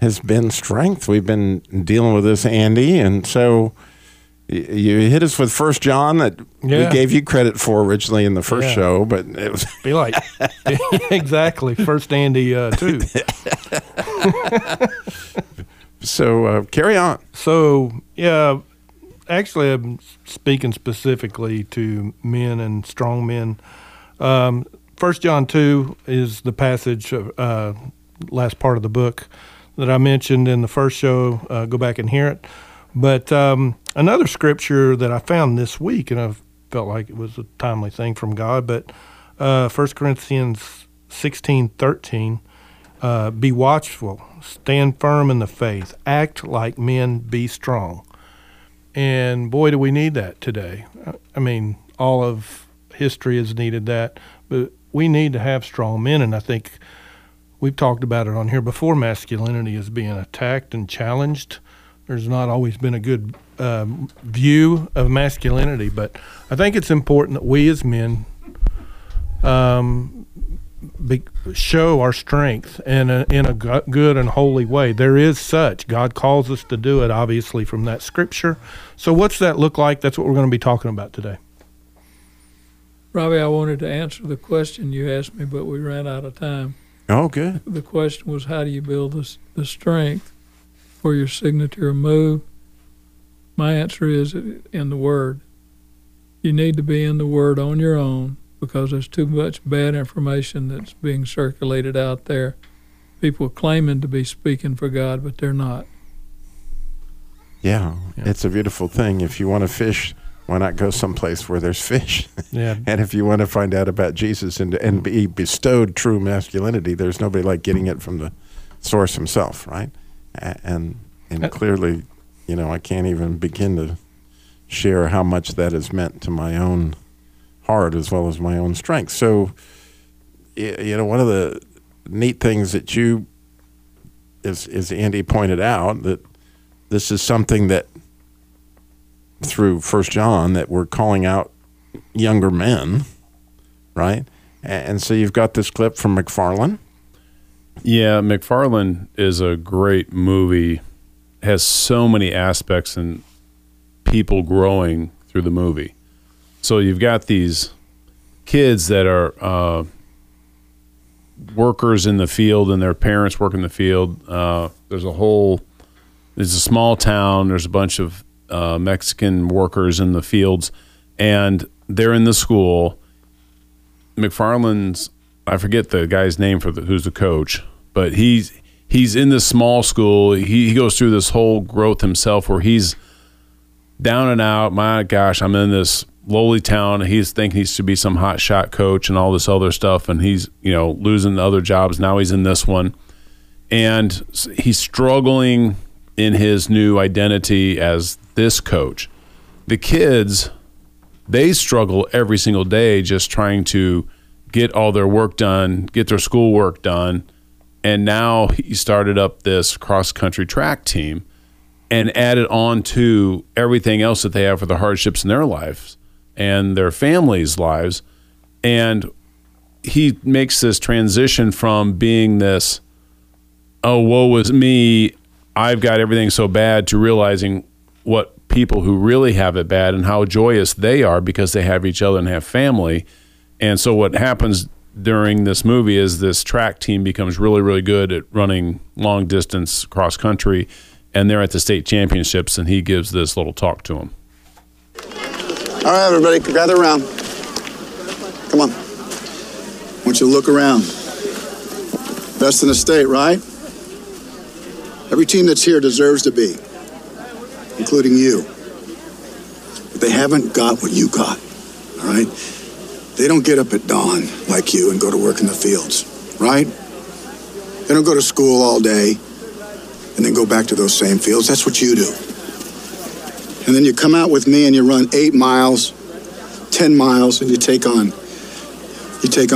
has been strength. We've been dealing with this, Andy, and so you hit us with First John that we gave you credit for originally in the first show, but it was be like exactly First Andy too. So carry on. So yeah, actually, I'm speaking specifically to men and strong men. First John 2 is the passage of last part of the book that I mentioned in the first show. Go back and hear it. But another scripture that I found this week, and I felt like it was a timely thing from God, but 1 Corinthians 16:13, be watchful, stand firm in the faith, act like men, be strong. And boy, do we need that today. I mean, all of history has needed that, but we need to have strong men, and I think we've talked about it on here before. Masculinity is being attacked and challenged. There's not always been a good view of masculinity, but I think it's important that we as men show our strength in a good and holy way. There is such. God calls us to do it, obviously, from that scripture. So what's that look like? That's what we're going to be talking about today. Robbie, I wanted to answer the question you asked me, but we ran out of time. Oh, good. The question was, how do you build the strength for your signature move? My answer is in the Word. You need to be in the Word on your own because there's too much bad information that's being circulated out there. People claiming to be speaking for God, but they're not. Yeah. It's a beautiful thing. If you want to fish, why not go someplace where there's fish? Yeah. And if you want to find out about Jesus and be bestowed true masculinity, there's nobody like getting it from the source himself, right? And clearly, you know, I can't even begin to share how much that has meant to my own heart as well as my own strength. So, you know, one of the neat things that you, as Andy pointed out, that this is something that through First John that we're calling out younger men, right? And so you've got this clip from McFarland. Yeah, McFarland is a great movie. Has so many aspects and people growing through the movie. So you've got these kids that are workers in the field, and their parents work in the field. There's a small town. There's a bunch of Mexican workers in the fields, and they're in the school. McFarland's, I forget the guy's name who's the coach, but he's in this small school. He goes through this whole growth himself where he's down and out. My gosh, I'm in this lowly town. He's thinking he should be some hot shot coach and all this other stuff, and he's, you know, losing other jobs. Now he's in this one, and he's struggling in his new identity as this coach. The kids, they struggle every single day just trying to get all their work done, get their schoolwork done. And now he started up this cross-country track team and added on to everything else that they have for the hardships in their lives and their families' lives. And he makes this transition from being this, oh, woe is me, I've got everything so bad, to realizing what people who really have it bad and how joyous they are because they have each other and have family. And so what happens during this movie is this track team becomes really, really good at running long distance cross country, and they're at the state championships, and he gives this little talk to them. All right, everybody, gather around. Come on. I want you to look around. Best in the state, right? Every team that's here deserves to be, including you. But they haven't got what you got, all right? They don't get up at dawn like you and go to work in the fields, right? They don't go to school all day and then go back to those same fields. That's what you do. And then you come out with me and you run 8 miles, 10 miles, and you take on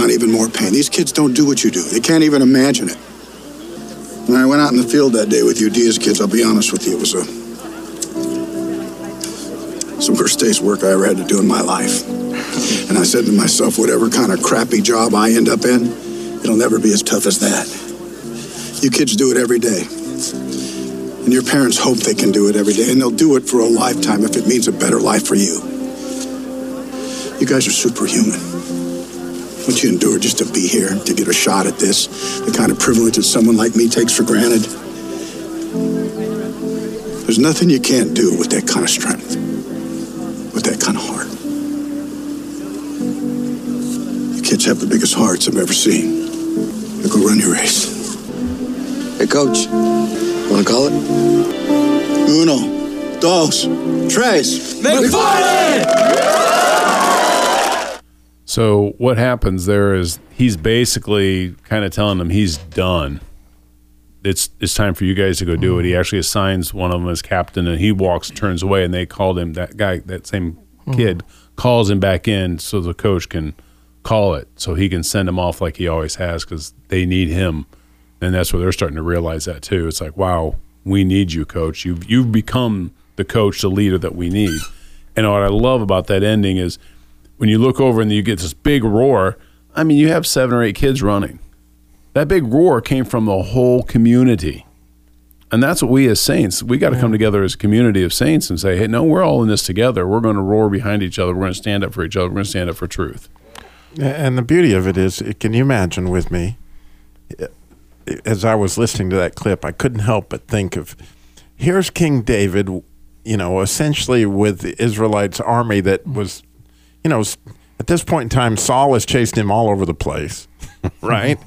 even more pain. These kids don't do what you do. They can't even imagine it. When I went out in the field that day with you Diaz kids, I'll be honest with you, it was some worst day's work I ever had to do in my life. And I said to myself, whatever kind of crappy job I end up in, it'll never be as tough as that. You kids do it every day. And your parents hope they can do it every day, and they'll do it for a lifetime if it means a better life for you. You guys are superhuman. What you endure just to be here, to get a shot at this, the kind of privilege that someone like me takes for granted. There's nothing you can't do with that kind of strength, with that kind of heart. You kids have the biggest hearts I've ever seen. Now go run your race. Hey, Coach. Want to call it? Uno, dos, tres. McFarland! So what happens there is he's basically kind of telling them he's done. It's time for you guys to go do it. He actually assigns one of them as captain, and he walks, turns away, and they called him, that guy, that same kid, calls him back in so the coach can call it, so he can send him off like he always has because they need him. And that's where they're starting to realize that too. It's like, wow, we need you, coach. You've become the coach, the leader that we need. And what I love about that ending is when you look over and you get this big roar, I mean, you have 7 or 8 kids running. That big roar came from the whole community. And that's what we as saints, we got to come together as a community of saints and say, hey, no, we're all in this together. We're going to roar behind each other. We're going to stand up for each other. We're going to stand up for truth. And the beauty of it is, can you imagine with me, as I was listening to that clip, I couldn't help but think of, here's King David, you know, essentially with the Israelites' army that was, you know, at this point in time, Saul has chased him all over the place, right?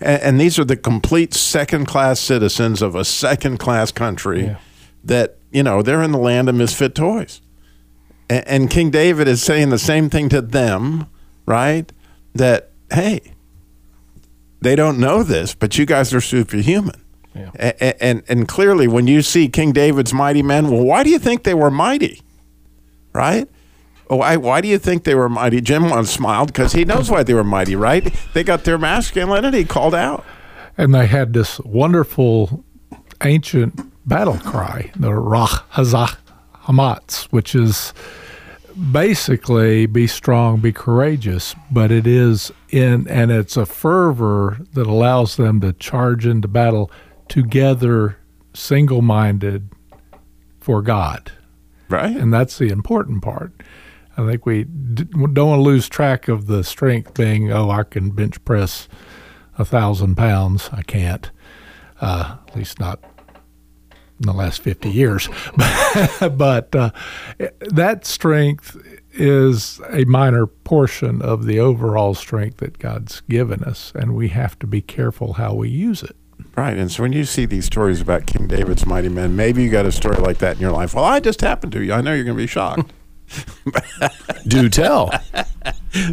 and these are the complete second-class citizens of a second-class country that, you know, they're in the land of misfit toys. And King David is saying the same thing to them, right? That, hey, they don't know this, but you guys are superhuman. Yeah. And clearly, when you see King David's mighty men, well, why do you think they were mighty, right? Why do you think they were mighty? Jim once smiled because he knows why they were mighty, right? They got their masculinity called out. And they had this wonderful ancient battle cry, the Rach Hazach Hamatz, which is basically be strong, be courageous, but it is in, and it's a fervor that allows them to charge into battle together, single-minded for God. Right. And that's the important part. I think we don't want to lose track of the strength being, oh, I can bench press 1,000 pounds. I can't, at least not in the last 50 years. but that strength is a minor portion of the overall strength that God's given us, and we have to be careful how we use it. Right, and so when you see these stories about King David's mighty men, maybe you got a story like that in your life. Well, I just happened to you. I know you're going to be shocked. Do tell.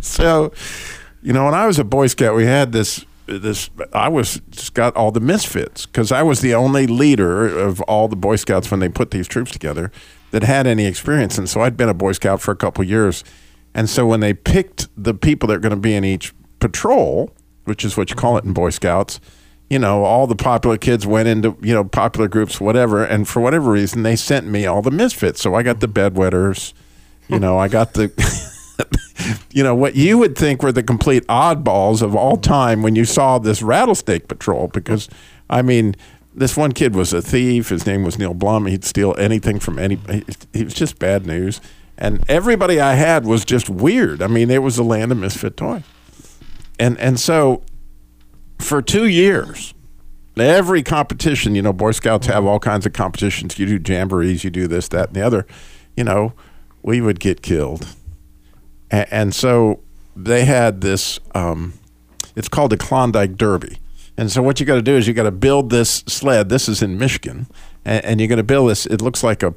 So, you know, when I was a Boy Scout, we had this I was just got all the misfits because I was the only leader of all the Boy Scouts when they put these troops together that had any experience. And so I'd been a Boy Scout for a couple of years. And so when they picked the people that are going to be in each patrol, which is what you call it in Boy Scouts, you know, all the popular kids went into, you know, popular groups, whatever. And for whatever reason, they sent me all the misfits. So I got the bedwetters, you know, I got the... you know, what you would think were the complete oddballs of all time when you saw this Rattlesnake Patrol, because, I mean, this one kid was a thief. His name was Neil Blum. He'd steal anything from anybody. He was just bad news. And everybody I had was just weird. I mean, it was the land of misfit toys. And so for 2 years, every competition, you know, Boy Scouts have all kinds of competitions. You do jamborees, you do this, that, and the other, you know. we would get killed. And so they had this, it's called the Klondike Derby. And so what you got to do is you got to build this sled. This is in Michigan. And you're going to build this. It looks like a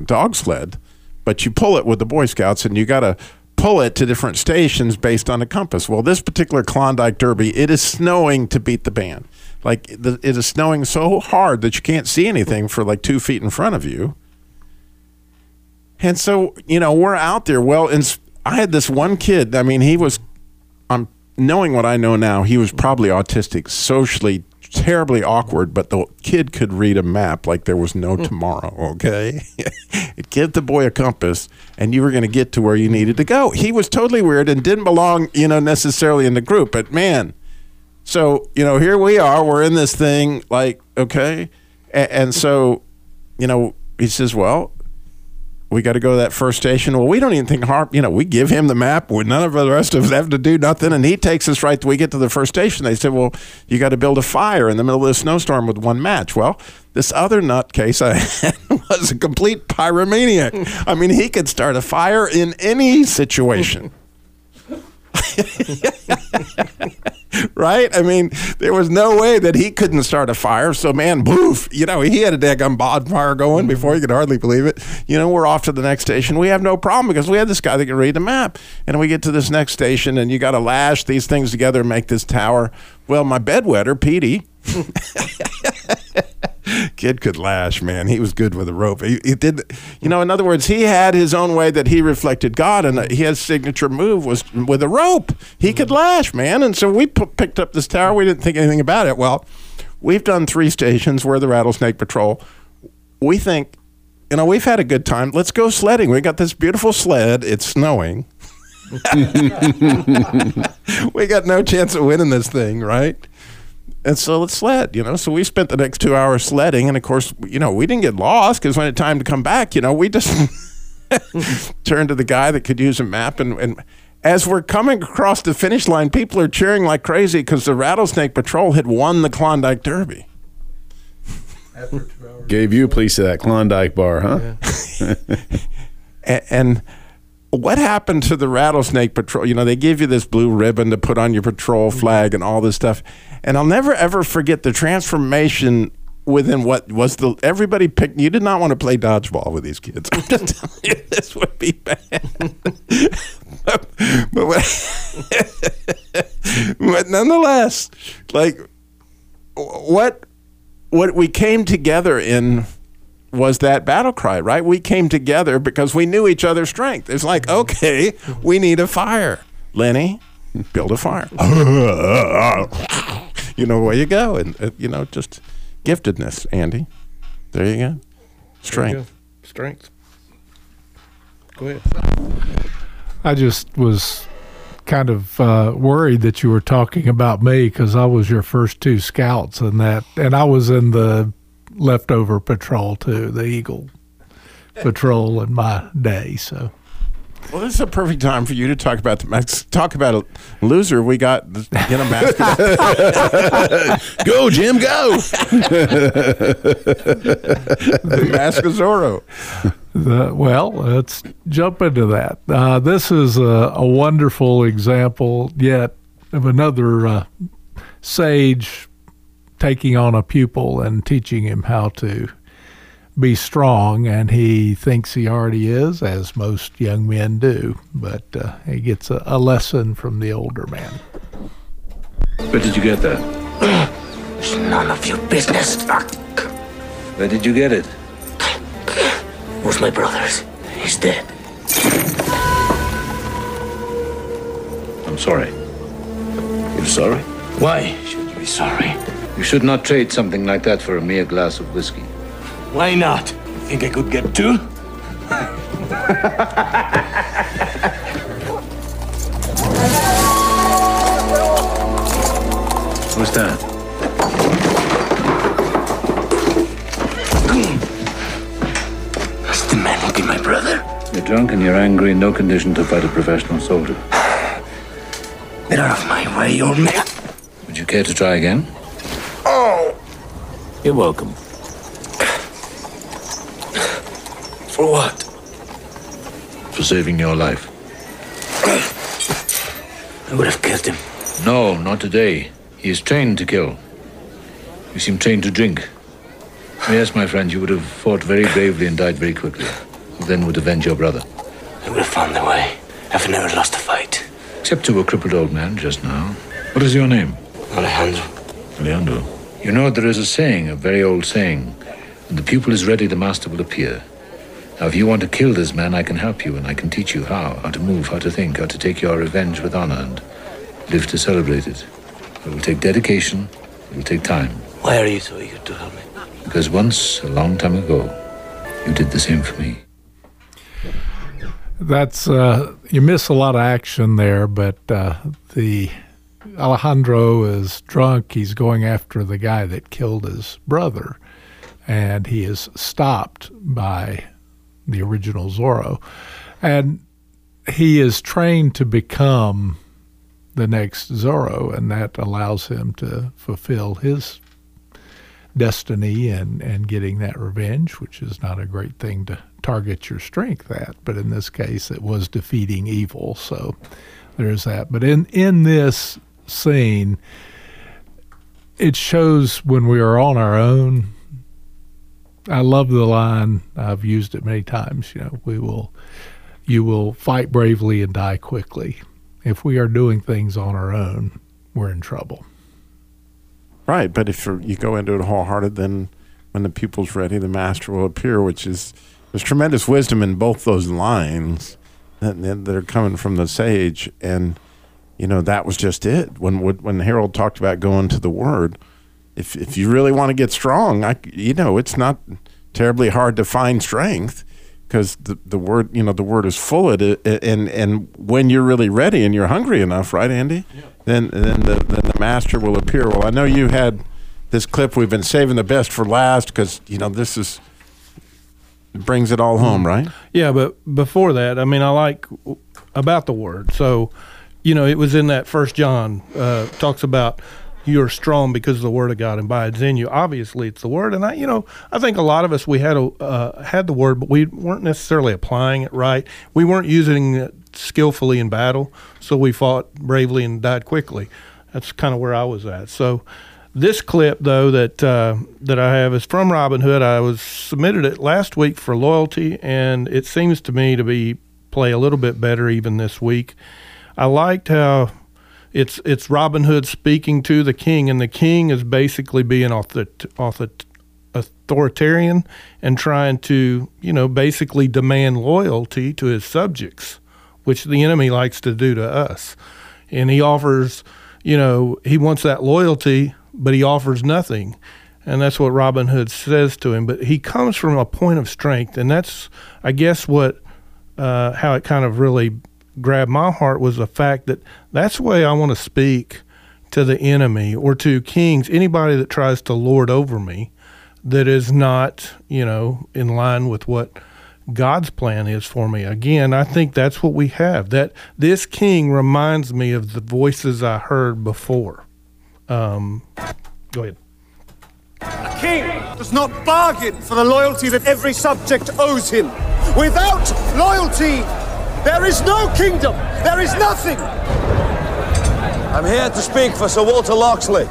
dog sled, but you pull it with the Boy Scouts, and you got to pull it to different stations based on a compass. Well, this particular Klondike Derby, it is snowing to beat the band. Like, it is snowing so hard that you can't see anything for like 2 feet in front of you. And so, you know, we're out there. Well, and I had this one kid. I mean, he was, knowing what I know now, he was probably autistic, socially terribly awkward, but the kid could read a map like there was no tomorrow, okay? Give the boy a compass, and you were going to get to where you needed to go. He was totally weird and didn't belong, you know, necessarily in the group, but man. So, you know, here we are. We're in this thing, like, okay? And so, you know, he says, well, we got to go to that first station. Well, we don't even think hard. You know, we give him the map. None of the rest of us have to do nothing. And he takes us right. We get to the first station. They said, well, you got to build a fire in the middle of the snowstorm with one match. Well, this other nutcase was a complete pyromaniac. I mean, he could start a fire in any situation. Right? I mean, there was no way that he couldn't start a fire. So, man, poof, you know, he had a daggum bonfire going before you could hardly believe it. You know, we're off to the next station. We have no problem because we had this guy that could read the map. And we get to this next station, and you got to lash these things together and make this tower. Well, my bedwetter, Petey, kid could lash, man. He was good with a rope. He did, you know, in other words, he had his own way that he reflected God, and his signature move was with a rope. He could lash, man. And so we picked up this tower. We didn't think anything about it. Well, we've done 3 stations. We're the Rattlesnake Patrol. We think, you know, we've had a good time. Let's go sledding. We got this beautiful sled. It's snowing. We got no chance of winning this thing, right? And so let's sled, you know. So we spent the next 2 hours sledding. And, of course, you know, we didn't get lost because when it time to come back, you know, we just turned to the guy that could use a map. And as we're coming across the finish line, people are cheering like crazy because the Rattlesnake Patrol had won the Klondike Derby. After 2 hours. Gave you a piece of that Klondike bar, huh? Yeah. And what happened to the Rattlesnake Patrol? You know, they give you this blue ribbon to put on your patrol flag and all this stuff. And I'll never, ever forget the transformation within what was everybody picked. You did not want to play dodgeball with these kids. I'm just telling you, this would be bad. But nonetheless, like, what we came together in was that battle cry, right? We came together because we knew each other's strength. It's like, okay, we need a fire. Lenny, build a fire. You know, away you go. And, you know, just giftedness, Andy. There you go. Strength. There you go. Strength. Go ahead. I just was kind of worried that you were talking about me because I was your first 2 scouts and that. And I was in the leftover patrol too, the Eagle Patrol in my day. So, well, this is a perfect time for you to talk about a loser. We got go, Jim, go. The Mask of Zorro. Well, let's jump into that. This is a wonderful example yet of another sage taking on a pupil and teaching him how to be strong, and he thinks he already is, as most young men do, but he gets a lesson from the older man. Where did you get that? It's none of your business. Where did you get it? It was my brother's. He's dead. I'm sorry. You're sorry? Why should you be sorry? You should not trade something like that for a mere glass of whiskey. Why not? You think I could get 2? What's that? That's the man who killed my brother. You're drunk and you're angry, in no condition to fight a professional soldier. Get out of my way, old man. Would you care to try again? Oh! You're welcome. For what? for saving your life. I would have killed him. No, not today. He is trained to kill. You seem trained to drink. Yes, my friend, you would have fought very bravely and died very quickly. You then would avenge your brother. I would have found the way. I've never lost a fight. Except to a crippled old man just now. What is your name? Alejandro. Alejandro. You know, there is a saying, a very old saying. When the pupil is ready, the master will appear. Now, if you want to kill this man, I can help you, and I can teach you how to move, how to think, how to take your revenge with honor and live to celebrate it. It will take dedication. It will take time. Why are you so eager to help me? Because once, a long time ago, you did the same for me. That's, you miss a lot of action there, but the Alejandro is drunk. He's going after the guy that killed his brother, and he is stopped by the original Zorro. And he is trained to become the next Zorro, and that allows him to fulfill his destiny and getting that revenge, which is not a great thing to target your strength at, but in this case it was defeating evil, so there's that. But in this scene, it shows when we are on our own. I love the line, I've used it many times, you know, you will fight bravely and die quickly. If we are doing things on our own, we're in trouble. Right, but if you go into it wholehearted, then when the pupil's ready, the master will appear, which is, there's tremendous wisdom in both those lines that are coming from the sage. And, you know, that was just it. When Harold talked about going to the Word, if you really want to get strong, you know, it's not terribly hard to find strength, because the Word, you know, the Word is full of it. And when you're really ready and you're hungry enough, right, Andy? Yeah. Then the master will appear. Well, I know you had this clip. We've been saving the best for last, because, you know, this is, it brings it all home, right? Yeah, but before that, I mean, I like about the Word. So, you know, it was in that First John talks about you're strong because the Word of God abides in you. Obviously, it's the Word, and I think a lot of us, we had the Word, but we weren't necessarily applying it right. We weren't using it skillfully in battle, so we fought bravely and died quickly. That's kind of where I was at. So this clip, though, that I have is from Robin Hood. I submitted it last week for loyalty, and it seems to me to play a little bit better even this week. I liked how it's Robin Hood speaking to the king, and the king is basically being authoritarian and trying to, you know, basically demand loyalty to his subjects, which the enemy likes to do to us. And he offers, you know, he wants that loyalty, but he offers nothing. And that's what Robin Hood says to him. But he comes from a point of strength, and that's, I guess, what how it kind of really grabbed my heart, was the fact that that's the way I want to speak to the enemy or to kings, anybody that tries to lord over me that is not, you know, in line with what God's plan is for me. Again, I think that's what we have, that this king reminds me of the voices I heard before. Go ahead. A king does not bargain for the loyalty that every subject owes him. Without loyalty, there is no kingdom. There is nothing. I'm here to speak for Sir Walter Loxley.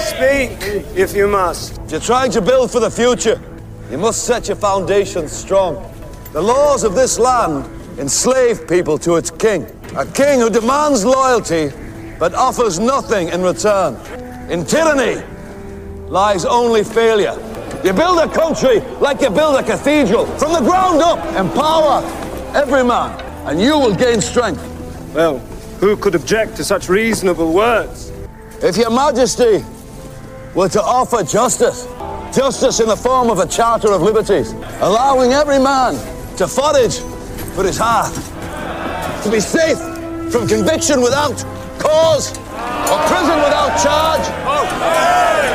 Speak, if you must. If you're trying to build for the future, you must set your foundations strong. The laws of this land enslave people to its king. A king who demands loyalty but offers nothing in return. In tyranny lies only failure. You build a country like you build a cathedral. From the ground up, empower every man, and you will gain strength. Well, who could object to such reasonable words? If your majesty were to offer justice in the form of a charter of liberties, allowing every man to forage for his heart, to be safe from conviction without cause, or prison without charge,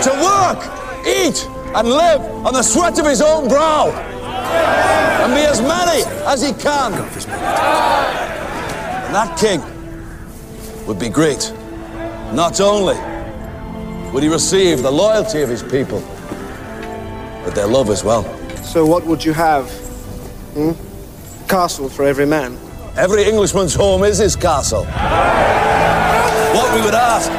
to work, eat, and live on the sweat of his own brow, and be as many as he can. And that king would be great. Not only would he receive the loyalty of his people, but their love as well. So what would you have? Castle for every man. Every Englishman's home is his castle. What we would ask,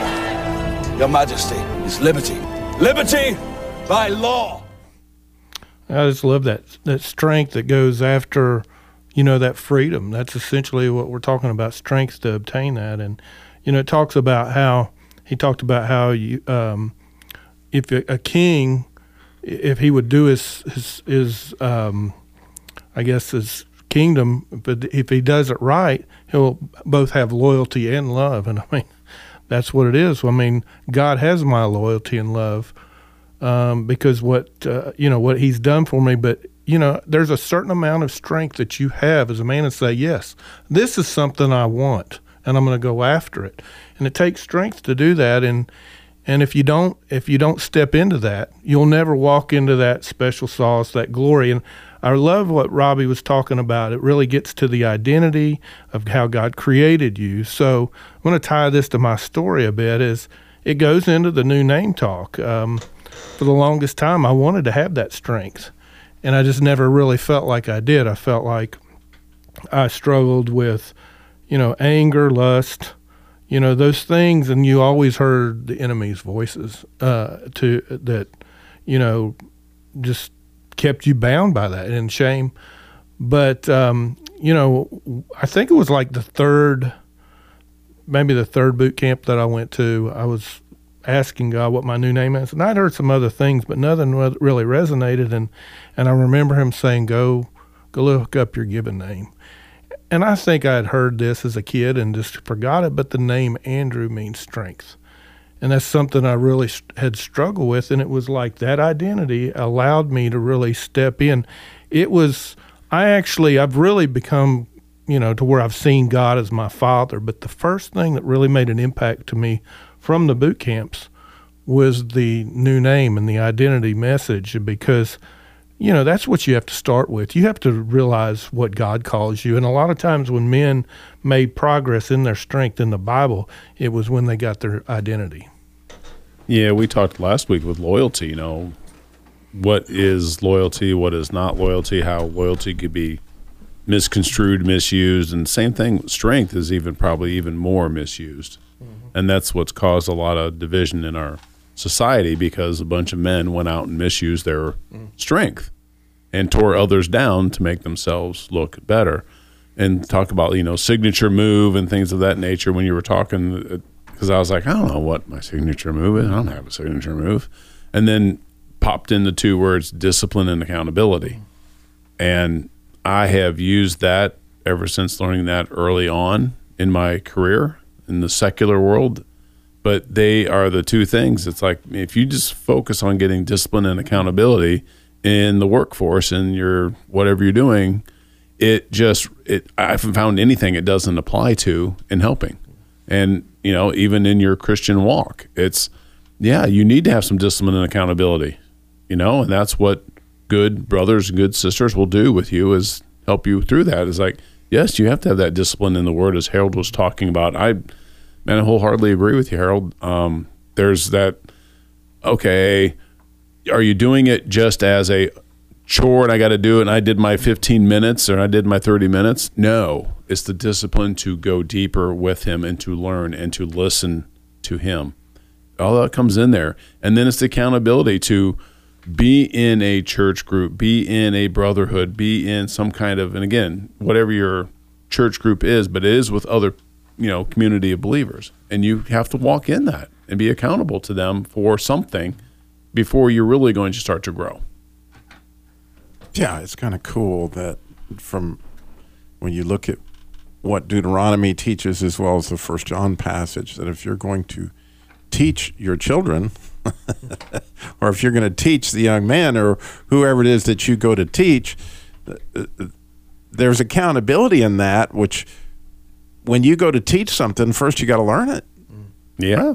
Your Majesty, is liberty. Liberty by law. I just love that strength that goes after, you know, that freedom. That's essentially what we're talking about, strength to obtain that. And, you know, it talks about how, he talked about how you, if a king, if he would do his I guess his kingdom, but if he does it right, he'll both have loyalty and love. And I mean, that's what it is. I mean, God has my loyalty and love because what he's done for me. But, you know, there's a certain amount of strength that you have as a man to say, yes, this is something I want and I'm going to go after it. And it takes strength to do that. And if you don't step into that, you'll never walk into that special sauce, that glory. And I love what Robbie was talking about. It really gets to the identity of how God created you. So I'm going to tie this to my story a bit. Is it goes into the new name talk. For the longest time, I wanted to have that strength, and I just never really felt like I did. I felt like I struggled with, you know, anger, lust. You know, those things, and you always heard the enemy's voices that, you know, just kept you bound by that and shame. But, you know, I think it was like the third boot camp that I went to. I was asking God what my new name is, and I'd heard some other things, but nothing really resonated. And I remember him saying, go look up your given name. And I think I had heard this as a kid and just forgot it, but the name Andrew means strength. And that's something I really had struggled with, and it was like that identity allowed me to really step in. It was, I've really become, you know, to where I've seen God as my father, but the first thing that really made an impact to me from the boot camps was the new name and the identity message, because you know, that's what you have to start with. You have to realize what God calls you. And a lot of times when men made progress in their strength in the Bible, it was when they got their identity. Yeah, we talked last week with loyalty, you know, what is loyalty, what is not loyalty, how loyalty could be misconstrued, misused, and same thing, strength is probably even more misused. Mm-hmm. And that's what's caused a lot of division in our society, because a bunch of men went out and misused their strength and tore others down to make themselves look better. And talk about, you know, signature move and things of that nature when you were talking, because I was like, I don't know what my signature move is. I don't have a signature move. And then popped in the two words, discipline and accountability. And I have used that ever since learning that early on in my career in the secular world. But they are the two things. It's like if you just focus on getting discipline and accountability in the workforce and your whatever you're doing, I haven't found anything it doesn't apply to in helping. And, you know, even in your Christian walk, it's, yeah, you need to have some discipline and accountability, you know, and that's what good brothers and good sisters will do with you, is help you through that. It's like, yes, you have to have that discipline in the Word, as Harold was talking about. And I wholeheartedly agree with you, Harold. There's that, okay, are you doing it just as a chore and I got to do it and I did my 15 minutes or I did my 30 minutes? No, it's the discipline to go deeper with him and to learn and to listen to him. All that comes in there. And then it's the accountability to be in a church group, be in a brotherhood, be in some kind of, and again, whatever your church group is, but it is with other people, you know, community of believers, and you have to walk in that and be accountable to them for something before you're really going to start to grow. Yeah, it's kind of cool that from when you look at what Deuteronomy teaches as well as the First John passage, that if you're going to teach your children or if you're going to teach the young man or whoever it is that you go to teach, there's accountability in that, which when you go to teach something, first you got to learn it. Yeah.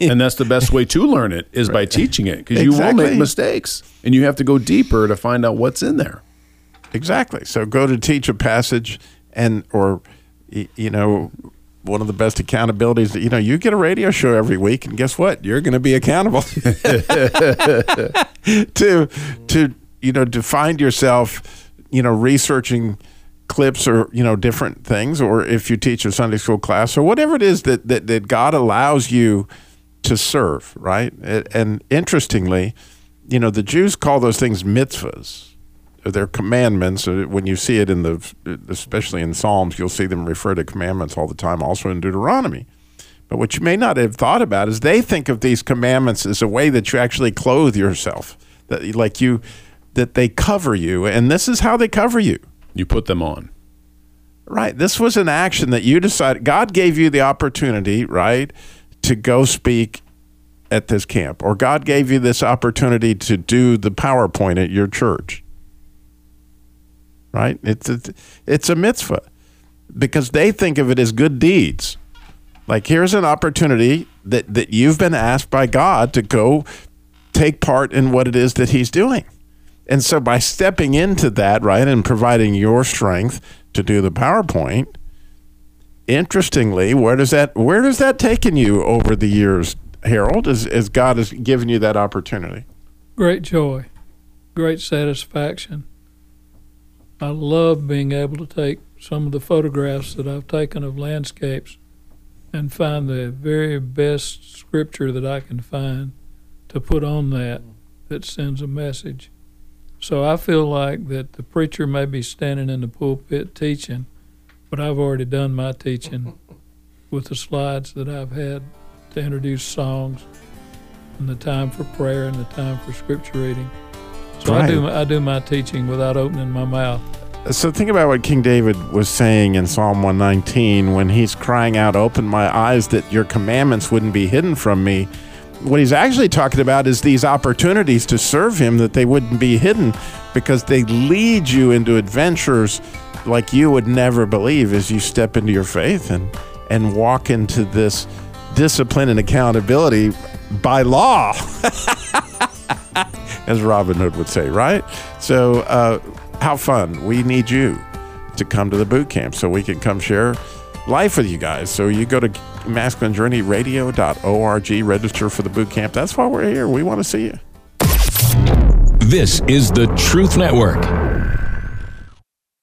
And that's the best way to learn it is by teaching it, because exactly. You will make mistakes and you have to go deeper to find out what's in there. Exactly. So go to teach a passage or, you know, one of the best accountabilities that, you know, you get a radio show every week and guess what? You're going to be accountable to, you know, to find yourself, you know, researching clips or, you know, different things, or if you teach a Sunday school class or whatever it is that God allows you to serve, right? And interestingly, you know, the Jews call those things mitzvahs. They're commandments. When you see it in especially in Psalms, you'll see them refer to commandments all the time, also in Deuteronomy. But what you may not have thought about is they think of these commandments as a way that you actually clothe yourself, that they cover you, and this is how they cover you. You put them on. Right. This was an action that you decided. God gave you the opportunity, right, to go speak at this camp, or God gave you this opportunity to do the PowerPoint at your church. Right? It's a mitzvah, because they think of it as good deeds. Like, here's an opportunity that you've been asked by God to go take part in what it is that he's doing. And so by stepping into that, right, and providing your strength to do the PowerPoint, interestingly, where does that taken you over the years, Harold, as God has given you that opportunity? Great joy, great satisfaction. I love being able to take some of the photographs that I've taken of landscapes and find the very best scripture that I can find to put on that sends a message. So I feel like that the preacher may be standing in the pulpit teaching, but I've already done my teaching with the slides that I've had to introduce songs and the time for prayer and the time for scripture reading. So right. I do my teaching without opening my mouth. So think about what King David was saying in Psalm 119 when he's crying out, "Open my eyes that your commandments wouldn't be hidden from me." What he's actually talking about is these opportunities to serve him, that they wouldn't be hidden, because they lead you into adventures like you would never believe as you step into your faith and walk into this discipline and accountability by law. As Robin Hood would say, right? So how fun. We need you to come to the boot camp so we can come share life with you guys. So you go to masculinejourneyradio.org, register for the boot camp. That's why we're here. We want to see you. This is the Truth Network.